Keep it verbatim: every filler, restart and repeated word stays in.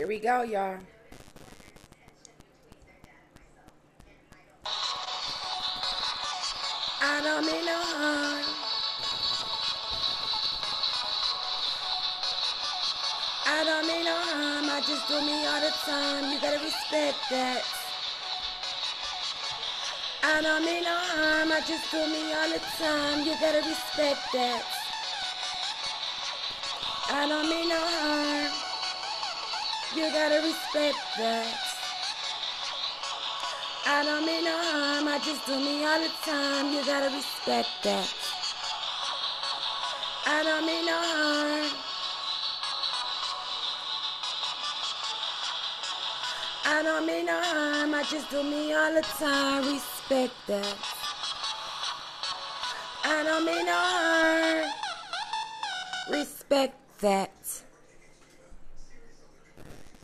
Here we go, y'all. I don't mean no harm. I don't mean no harm. I just do me all the time. You gotta respect that. I don't mean no harm. I just do me all the time. You gotta respect that. I don't mean no harm. You gotta respect that. I don't mean no harm, I just do me all the time, you gotta respect that. I don't mean no harm. I don't mean no harm, I just do me all the time, respect that. I don't mean no harm, respect that.